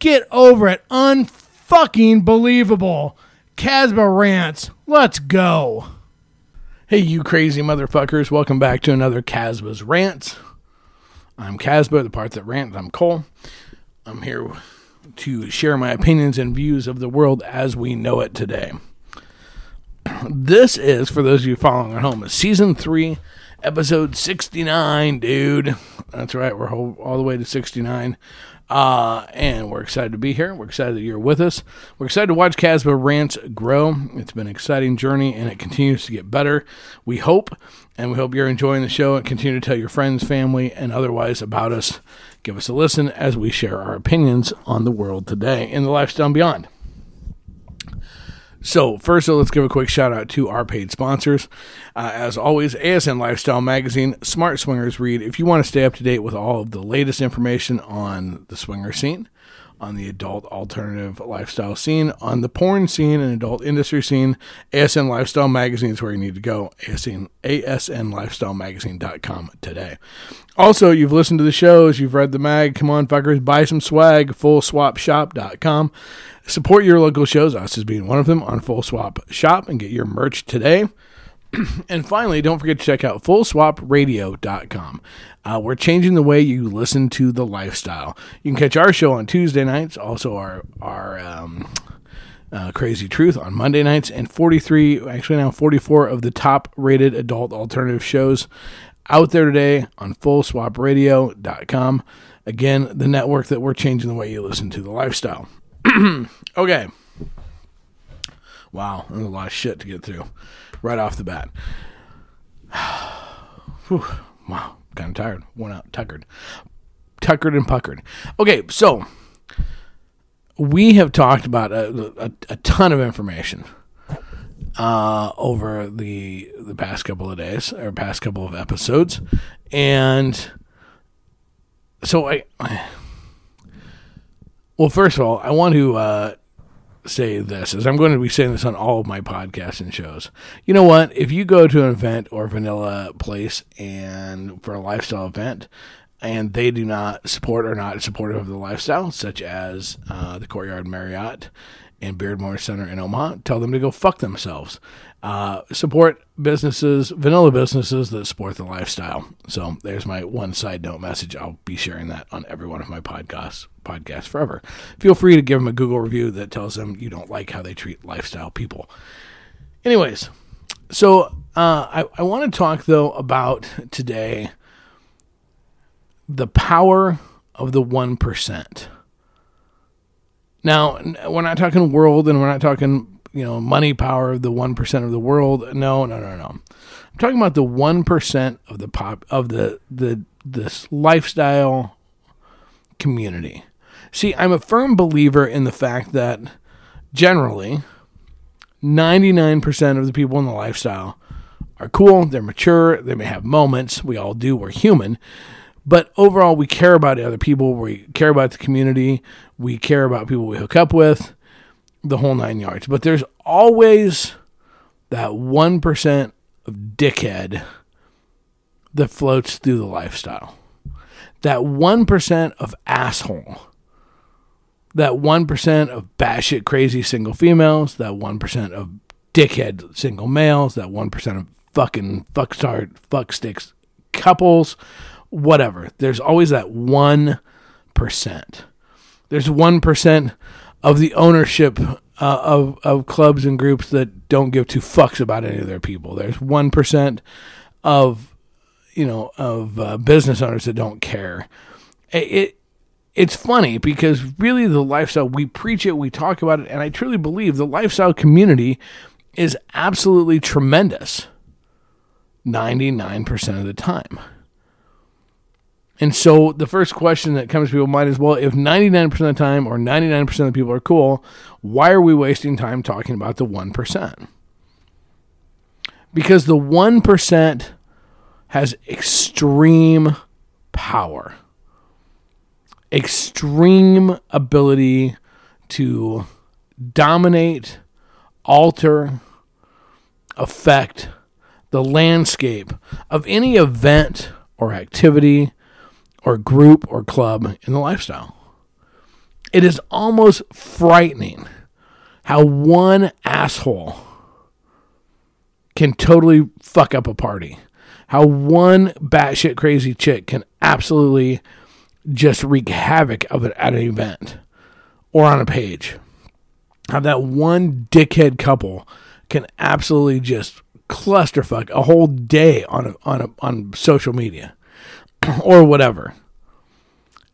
Get over it, unfucking believable. Casbah Rants, let's go. Hey you crazy motherfuckers, welcome back to another Casbah's Rants. I'm Casbah, the part that rants, I'm Cole. I'm here to share my opinions and views of the world as we know it today. This is, for those of you following at home, is Season 3, Episode 69, dude. That's right, we're all the way to 69. And we're excited to be here. We're excited that you're with us. We're excited to watch Casbah Rants grow. It's been an exciting journey, and it continues to get better, we hope. And we hope you're enjoying the show and continue to tell your friends, family, and otherwise about us. Give us a listen as we share our opinions on the world today and the lifestyle and beyond. So, first, let's give a quick shout-out to our paid sponsors. As always, ASN Lifestyle Magazine, Smart Swingers Read. If you want to stay up to date with all of the latest information on the swinger scene, on the adult alternative lifestyle scene, on the porn scene and adult industry scene, ASN Lifestyle Magazine is where you need to go. ASNLifestyleMagazine.com today. Also, you've listened to the shows, you've read the mag, come on fuckers, buy some swag, FullSwapShop.com. Support your local shows, us as being one of them, on Full Swap Shop and get your merch today. And finally, don't forget to check out FullSwapRadio.com. We're changing the way you listen to the lifestyle. You can catch our show on Tuesday nights, also our Crazy Truth on Monday nights, and 44 of the top-rated adult alternative shows out there today on FullSwapRadio.com. Again, the network that we're changing the way you listen to the lifestyle. Okay. Wow, there's a lot of shit to get through right off the bat. Whew, wow, kind of tired. Worn out, tuckered and puckered. Okay, so we have talked about a ton of information over the past couple of days or past couple of episodes, and so well, first of all, I want to say this, as I'm going to be saying this on all of my podcasts and shows. You know what? If you go to an event or vanilla place and for a lifestyle event and they do not support or are not supportive of the lifestyle, such as the Courtyard Marriott and Beardmore Center in Omaha, tell them to go fuck themselves. Support businesses, vanilla businesses that support the lifestyle. So there's my one side note message. I'll be sharing that on every one of my podcasts forever. Feel free to give them a Google review that tells them you don't like how they treat lifestyle people. Anyways, so I want to talk, though, about today the power of the 1%. Now, we're not talking world, and we're not talking, money power of the 1% of the world. No. I'm talking about the 1% of the this lifestyle community. See, I'm a firm believer in the fact that generally 99% of the people in the lifestyle are cool, they're mature, they may have moments. We all do, we're human. But overall, we care about other people. We care about the community. We care about people we hook up with, the whole nine yards. But there's always that 1% of dickhead that floats through the lifestyle. That 1% of asshole. That 1% of batshit crazy single females. That 1% of dickhead single males. That 1% of fucking fuckstar fucksticks couples. Whatever. There's always that 1%. There's 1% of the ownership of clubs and groups that don't give two fucks about any of their people. There's 1% of business owners that don't care. It's funny because really the lifestyle, we preach it, we talk about it, and I truly believe the lifestyle community is absolutely tremendous 99% of the time. And so the first question that comes to people's mind is, well, if 99% of the time or 99% of the people are cool, why are we wasting time talking about the 1%? Because the 1% has extreme power, extreme ability to dominate, alter, affect the landscape of any event or activity or group or club in the lifestyle. It is almost frightening how one asshole can totally fuck up a party. How one batshit crazy chick can absolutely just wreak havoc of it at an event or on a page. How that one dickhead couple can absolutely just clusterfuck a whole day on social media or whatever.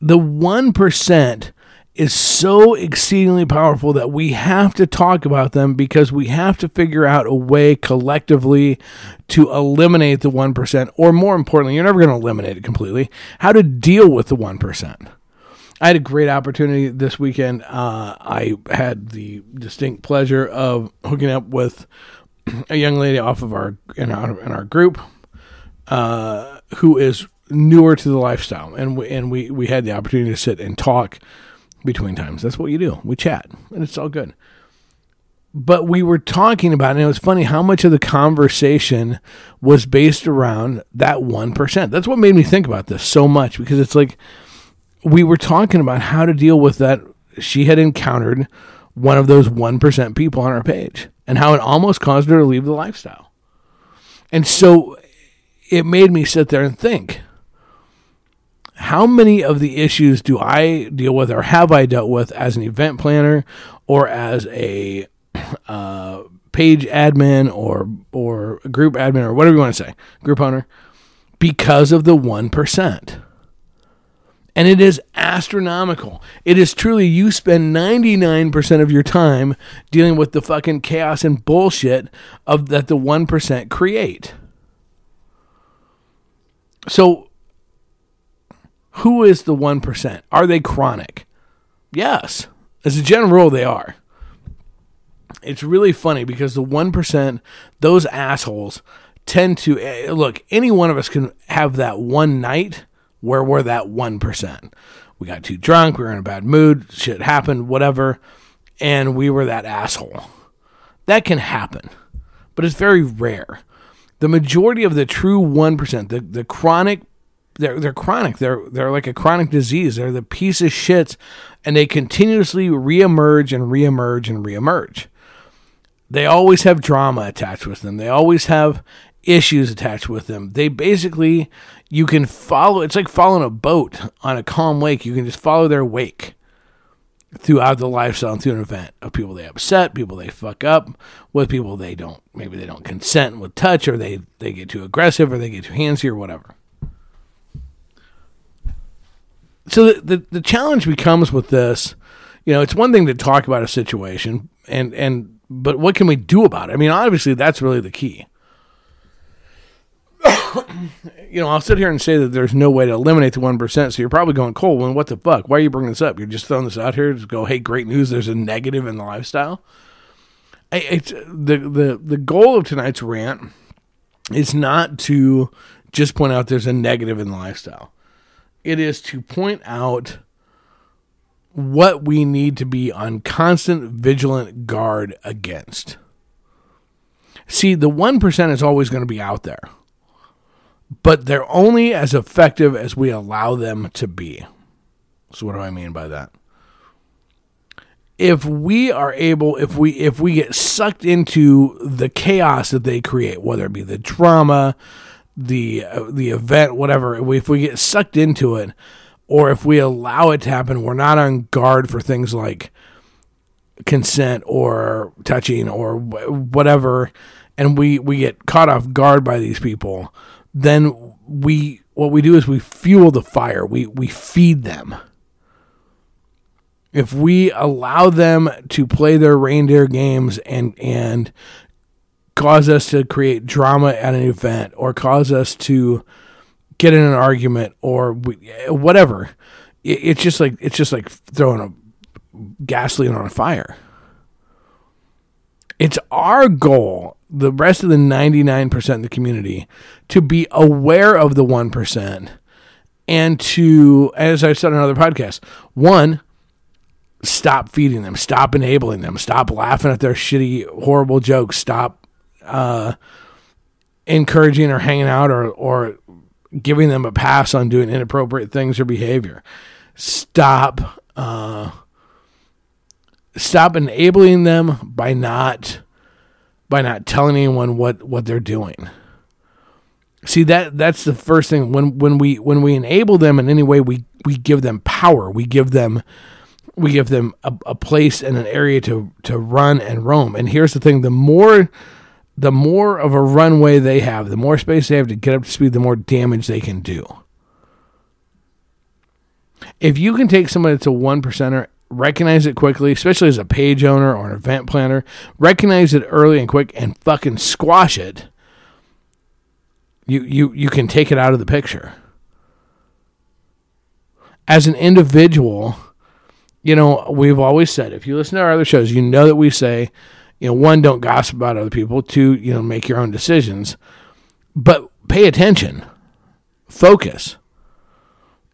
The 1% is so exceedingly powerful that we have to talk about them, because we have to figure out a way collectively to eliminate the 1%, or more importantly, you're never going to eliminate it completely, how to deal with the 1%. I had a great opportunity this weekend. I had the distinct pleasure of hooking up with a young lady off of our group who is newer to the lifestyle, and we had the opportunity to sit and talk between times. That's what you do. We chat, and it's all good. But we were talking about it, and it was funny how much of the conversation was based around that 1%. That's what made me think about this so much, because it's like we were talking about how to deal with that. She had encountered one of those 1% people on our page and how it almost caused her to leave the lifestyle. And so it made me sit there and think, how many of the issues do I deal with, or have I dealt with as an event planner or as a page admin or a group admin or whatever you want to say, group owner, because of the 1%? And it is astronomical. It is truly, you spend 99% of your time dealing with the fucking chaos and bullshit of that the 1% create. So who is the 1%? Are they chronic? Yes. As a general rule, they are. It's really funny because the 1%, those assholes tend to, look, any one of us can have that one night where we're that 1%. We got too drunk, we were in a bad mood, shit happened, whatever, and we were that asshole. That can happen, but it's very rare. The majority of the true 1%, the chronic, they're chronic. They're like a chronic disease. They're the piece of shits, and they continuously reemerge and reemerge and reemerge. They always have drama attached with them. They always have issues attached with them. They basically, you can follow, it's like following a boat on a calm lake. You can just follow their wake throughout the lifestyle and through an event of people they upset, people they fuck up with, people they don't, maybe they don't consent with touch, or they get too aggressive, or they get too handsy, or whatever. So the challenge becomes with this, you know, it's one thing to talk about a situation, but what can we do about it? I mean, obviously that's really the key. You know, I'll sit here and say that there's no way to eliminate the 1%, so you're probably going, Cole, well, what the fuck? Why are you bringing this up? You're just throwing this out here to go, hey, great news, there's a negative in the lifestyle. It's the goal of tonight's rant is not to just point out there's a negative in the lifestyle. It is to point out what we need to be on constant vigilant guard against. See, the 1% is always going to be out there, but they're only as effective as we allow them to be. So what do I mean by that? If we are able, if we get sucked into the chaos that they create, whether it be the drama, the event, whatever, if we get sucked into it, or if we allow it to happen, we're not on guard for things like consent or touching or whatever, and we get caught off guard by these people, then what we do is we fuel the fire. We feed them. If we allow them to play their reindeer games and cause us to create drama at an event, or cause us to get in an argument or whatever. It's just like throwing a gasoline on a fire. It's our goal, the rest of the 99% of the community, to be aware of the 1% and to, as I said on other podcasts, one, stop feeding them, stop enabling them, stop laughing at their shitty, horrible jokes, stop encouraging or hanging out or giving them a pass on doing inappropriate things or behavior. Stop enabling them by not telling anyone what they're doing. See, that's the first thing. When we enable them in any way, we give them power. We give them a place and an area to run and roam. And here's the thing: the more of a runway they have, the more space they have to get up to speed, the more damage they can do. If you can take somebody that's a 1%er, recognize it quickly, especially as a page owner or an event planner, recognize it early and quick and fucking squash it, you can take it out of the picture. As an individual, you know, we've always said, if you listen to our other shows, you know that we say, you know, one, don't gossip about other people. Two, you know, make your own decisions. But pay attention. Focus.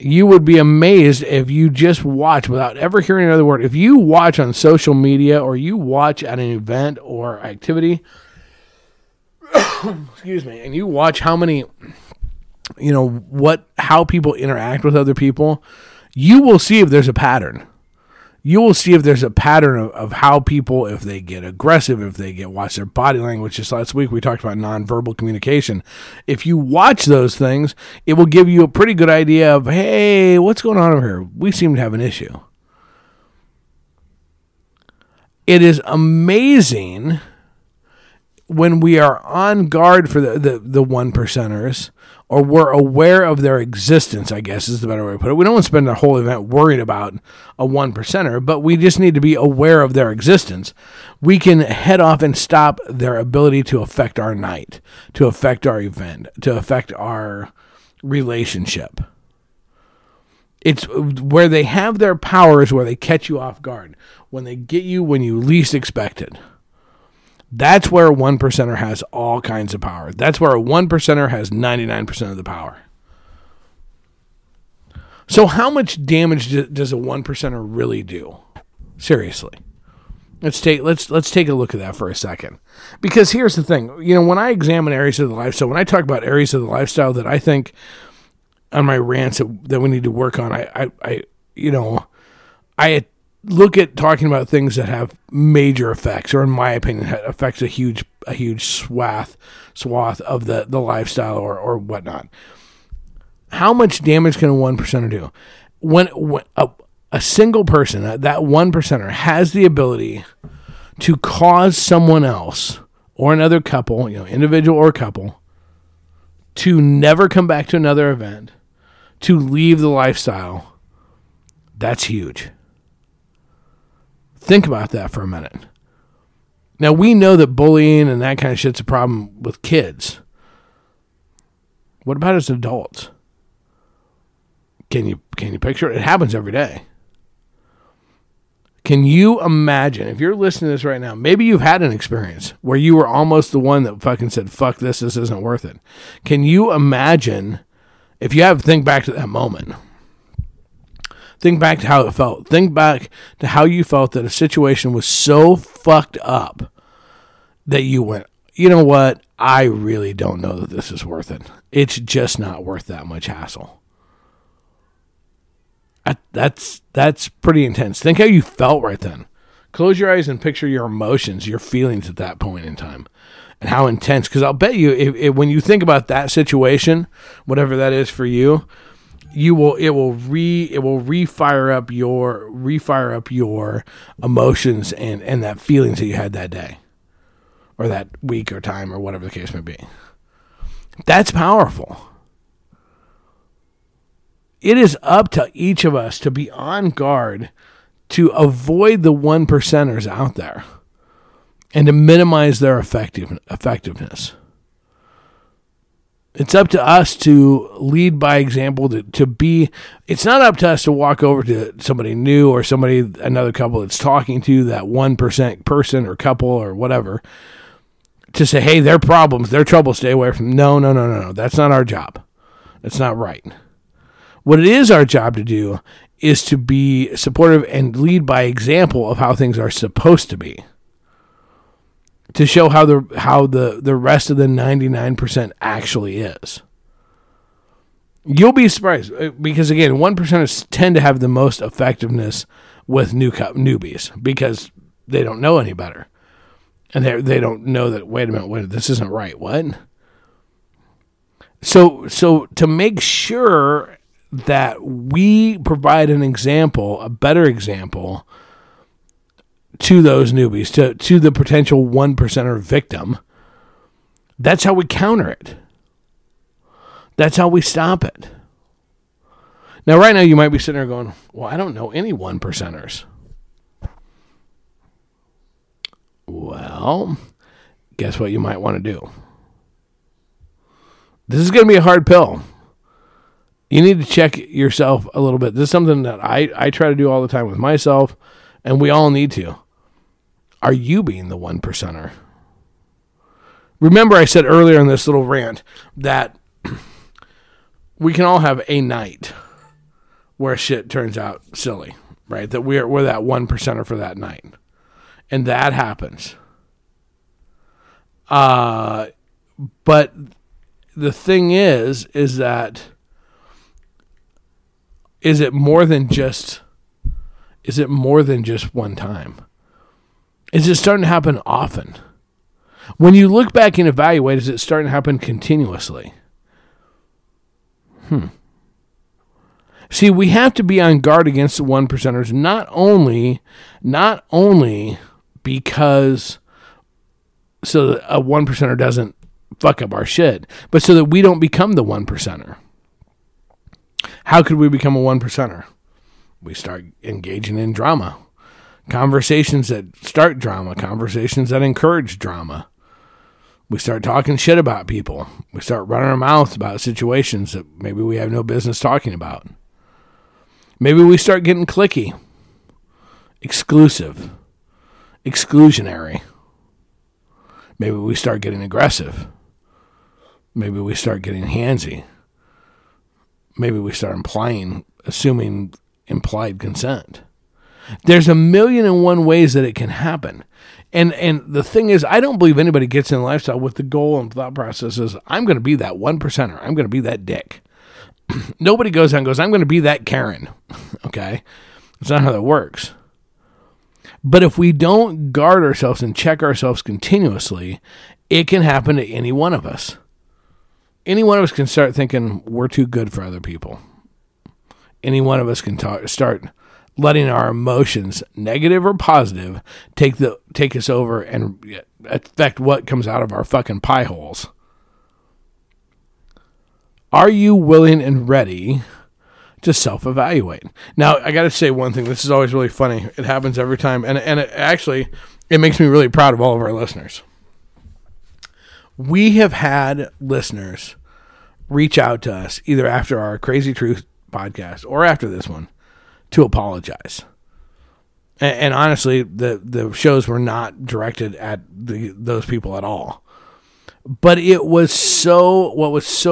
You would be amazed if you just watch without ever hearing another word. If you watch on social media or you watch at an event or activity, excuse me, and you watch how many, you know, how people interact with other people, you will see if there's a pattern. You will see if there's a pattern of how people, if they get aggressive, if they watch their body language. Just last week, we talked about nonverbal communication. If you watch those things, it will give you a pretty good idea of, hey, what's going on over here? We seem to have an issue. It is amazing when we are on guard for the 1%ers, or we're aware of their existence, I guess is the better way to put it. We don't want to spend our whole event worried about a 1%er, but we just need to be aware of their existence. We can head off and stop their ability to affect our night, to affect our event, to affect our relationship. It's where they have their power is where they catch you off guard, when they get you when you least expect it. That's where a 1%er has all kinds of power. That's where a 1%er has 99% of the power. So how much damage does a 1%er really do? Seriously. Let's take a look at that for a second. Because here's the thing. You know, when I examine areas of the lifestyle, when I talk about areas of the lifestyle that I think on my rants that we need to work on, I look at talking about things that have major effects, or in my opinion, affects a huge swath of the lifestyle or whatnot. How much damage can a 1%er do? When a single person, that 1%er, has the ability to cause someone else or another couple, you know, individual or couple, to never come back to another event, to leave the lifestyle, that's huge. Think about that for a minute. Now, we know that bullying and that kind of shit's a problem with kids. What about as adults? Can you picture it? It happens every day. Can you imagine, if you're listening to this right now, maybe you've had an experience where you were almost the one that fucking said, fuck this isn't worth it. Can you imagine, if you have to think back to that moment, think back to how it felt. Think back to how you felt that a situation was so fucked up that you went, you know what? I really don't know that this is worth it. It's just not worth that much hassle. That's pretty intense. Think how you felt right then. Close your eyes and picture your emotions, your feelings at that point in time, and how intense. Because I'll bet you, if when you think about that situation, whatever that is for you, it will refire up your emotions and that feelings that you had that day or that week or time or whatever the case may be. That's powerful. It is up to each of us to be on guard to avoid the 1%ers out there and to minimize their effectiveness. It's up to us to lead by example, to be, it's not up to us to walk over to somebody new or somebody, another couple that's talking to that 1% person or couple or whatever, to say, hey, their problems, their trouble, stay away from, no. That's not our job. That's not right. What it is our job to do is to be supportive and lead by example of how things are supposed to be. To show how the rest of the 99% actually is. You'll be surprised, because again, 1% tend to have the most effectiveness with newbies because they don't know any better, and they don't know that. Wait a minute, this isn't right. What? So to make sure that we provide an example, a better example, to those newbies, to the potential 1%er victim, that's how we counter it. That's how we stop it. Now, right now, you might be sitting there going, well, I don't know any 1%ers. Well, guess what you might want to do? This is going to be a hard pill. You need to check yourself a little bit. This is something that I try to do all the time with myself, and we all need to. Are you being the 1%er? Remember, I said earlier in this little rant that we can all have a night where shit turns out silly, right? That we're that 1%er for that night. And that happens. But the thing is that, is it more than just one time? Is it starting to happen often? When you look back and evaluate, is it starting to happen continuously? See, we have to be on guard against the 1%ers, not only because so that a 1%er doesn't fuck up our shit, but so that we don't become the 1%er. How could we become a 1%er? We start engaging in drama, conversations that start drama, conversations that encourage drama. We start talking shit about people. We start running our mouth about situations that maybe we have no business talking about. Maybe we start getting cliquey, exclusive, exclusionary. Maybe we start getting aggressive. Maybe we start getting handsy. Maybe we start assuming implied consent. There's a million and one ways that it can happen. And the thing is, I don't believe anybody gets in lifestyle with the goal and thought process is, I'm going to be that 1%er. I'm going to be that dick. Nobody goes out and goes, I'm going to be that Karen. Okay? That's not how that works. But if we don't guard ourselves and check ourselves continuously, it can happen to any one of us. Any one of us can start thinking we're too good for other people. Any one of us can start letting our emotions, negative or positive, take us over and affect what comes out of our fucking pie holes. Are you willing and ready to self-evaluate? Now, I got to say one thing. This is always really funny. It happens every time. And it actually makes me really proud of all of our listeners. We have had listeners reach out to us either after our Crazy Truth podcast or after this one to apologize. And honestly, the shows were not directed at those people at all. But what was so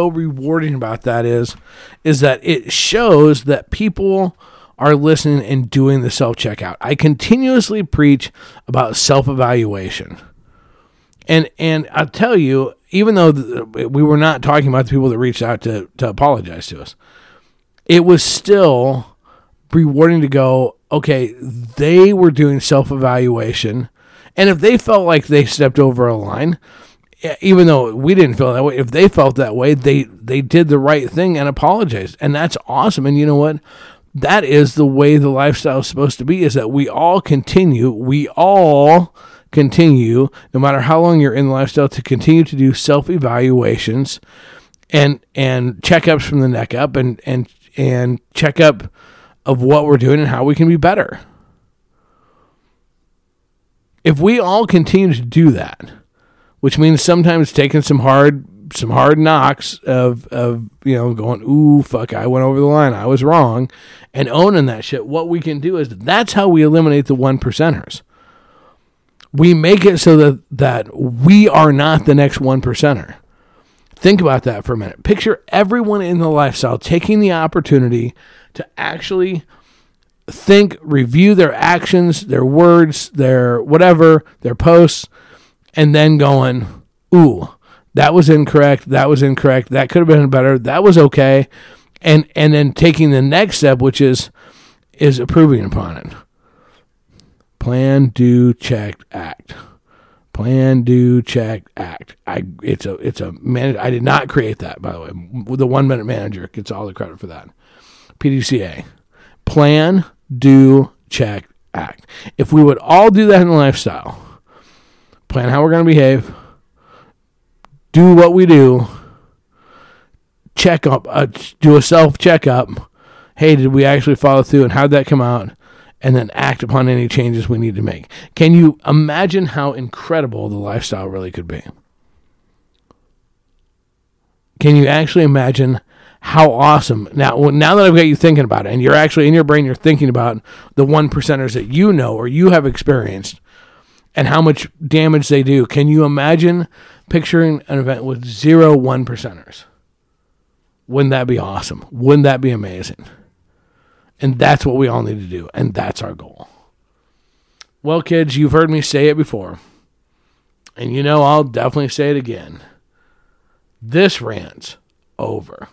rewarding about that is that it shows that people are listening and doing the self-checkout. I continuously preach about self-evaluation. And I'll tell you, even though we were not talking about the people that reached out to apologize to us, it was still rewarding to go, okay, they were doing self-evaluation. And if they felt like they stepped over a line, even though we didn't feel that way, if they felt that way, they did the right thing and apologized. And that's awesome. And you know what? That is the way the lifestyle is supposed to be, is that we all continue, no matter how long you're in the lifestyle, to continue to do self-evaluations and checkups from the neck up and check up of what we're doing and how we can be better. If we all continue to do that, which means sometimes taking some hard some hard knocks of going, ooh, fuck, I went over the line, I was wrong, and owning that shit. What we can do is that's how we eliminate the one percenters. We make it so that we are not the next one percenter. Think about that for a minute. Picture everyone in the lifestyle taking the opportunity to actually think, review their actions, their words, their whatever, their posts, and then going, ooh, that was incorrect. That was incorrect. That could have been better. That was okay. And then taking the next step, which is approving upon it. Plan, do, check, act. Plan, do, check, act. It's a man. I did not create that, by the way. The 1 minute manager gets all the credit for that. PDCA. Plan, do, check, act. If we would all do that in lifestyle, plan how we're going to behave, do what we do, check up, do a self checkup. Hey, did we actually follow through and how'd that come out? And then act upon any changes we need to make. Can you imagine how incredible the lifestyle really could be? Can you actually imagine how awesome? Now that I've got you thinking about it, and you're actually in your brain, you're thinking about the one percenters that you know or you have experienced and how much damage they do. Can you imagine picturing an event with 0 1 percenters? Wouldn't that be awesome? Wouldn't that be amazing? And that's what we all need to do. And that's our goal. Well, kids, you've heard me say it before. And I'll definitely say it again. This rant's over.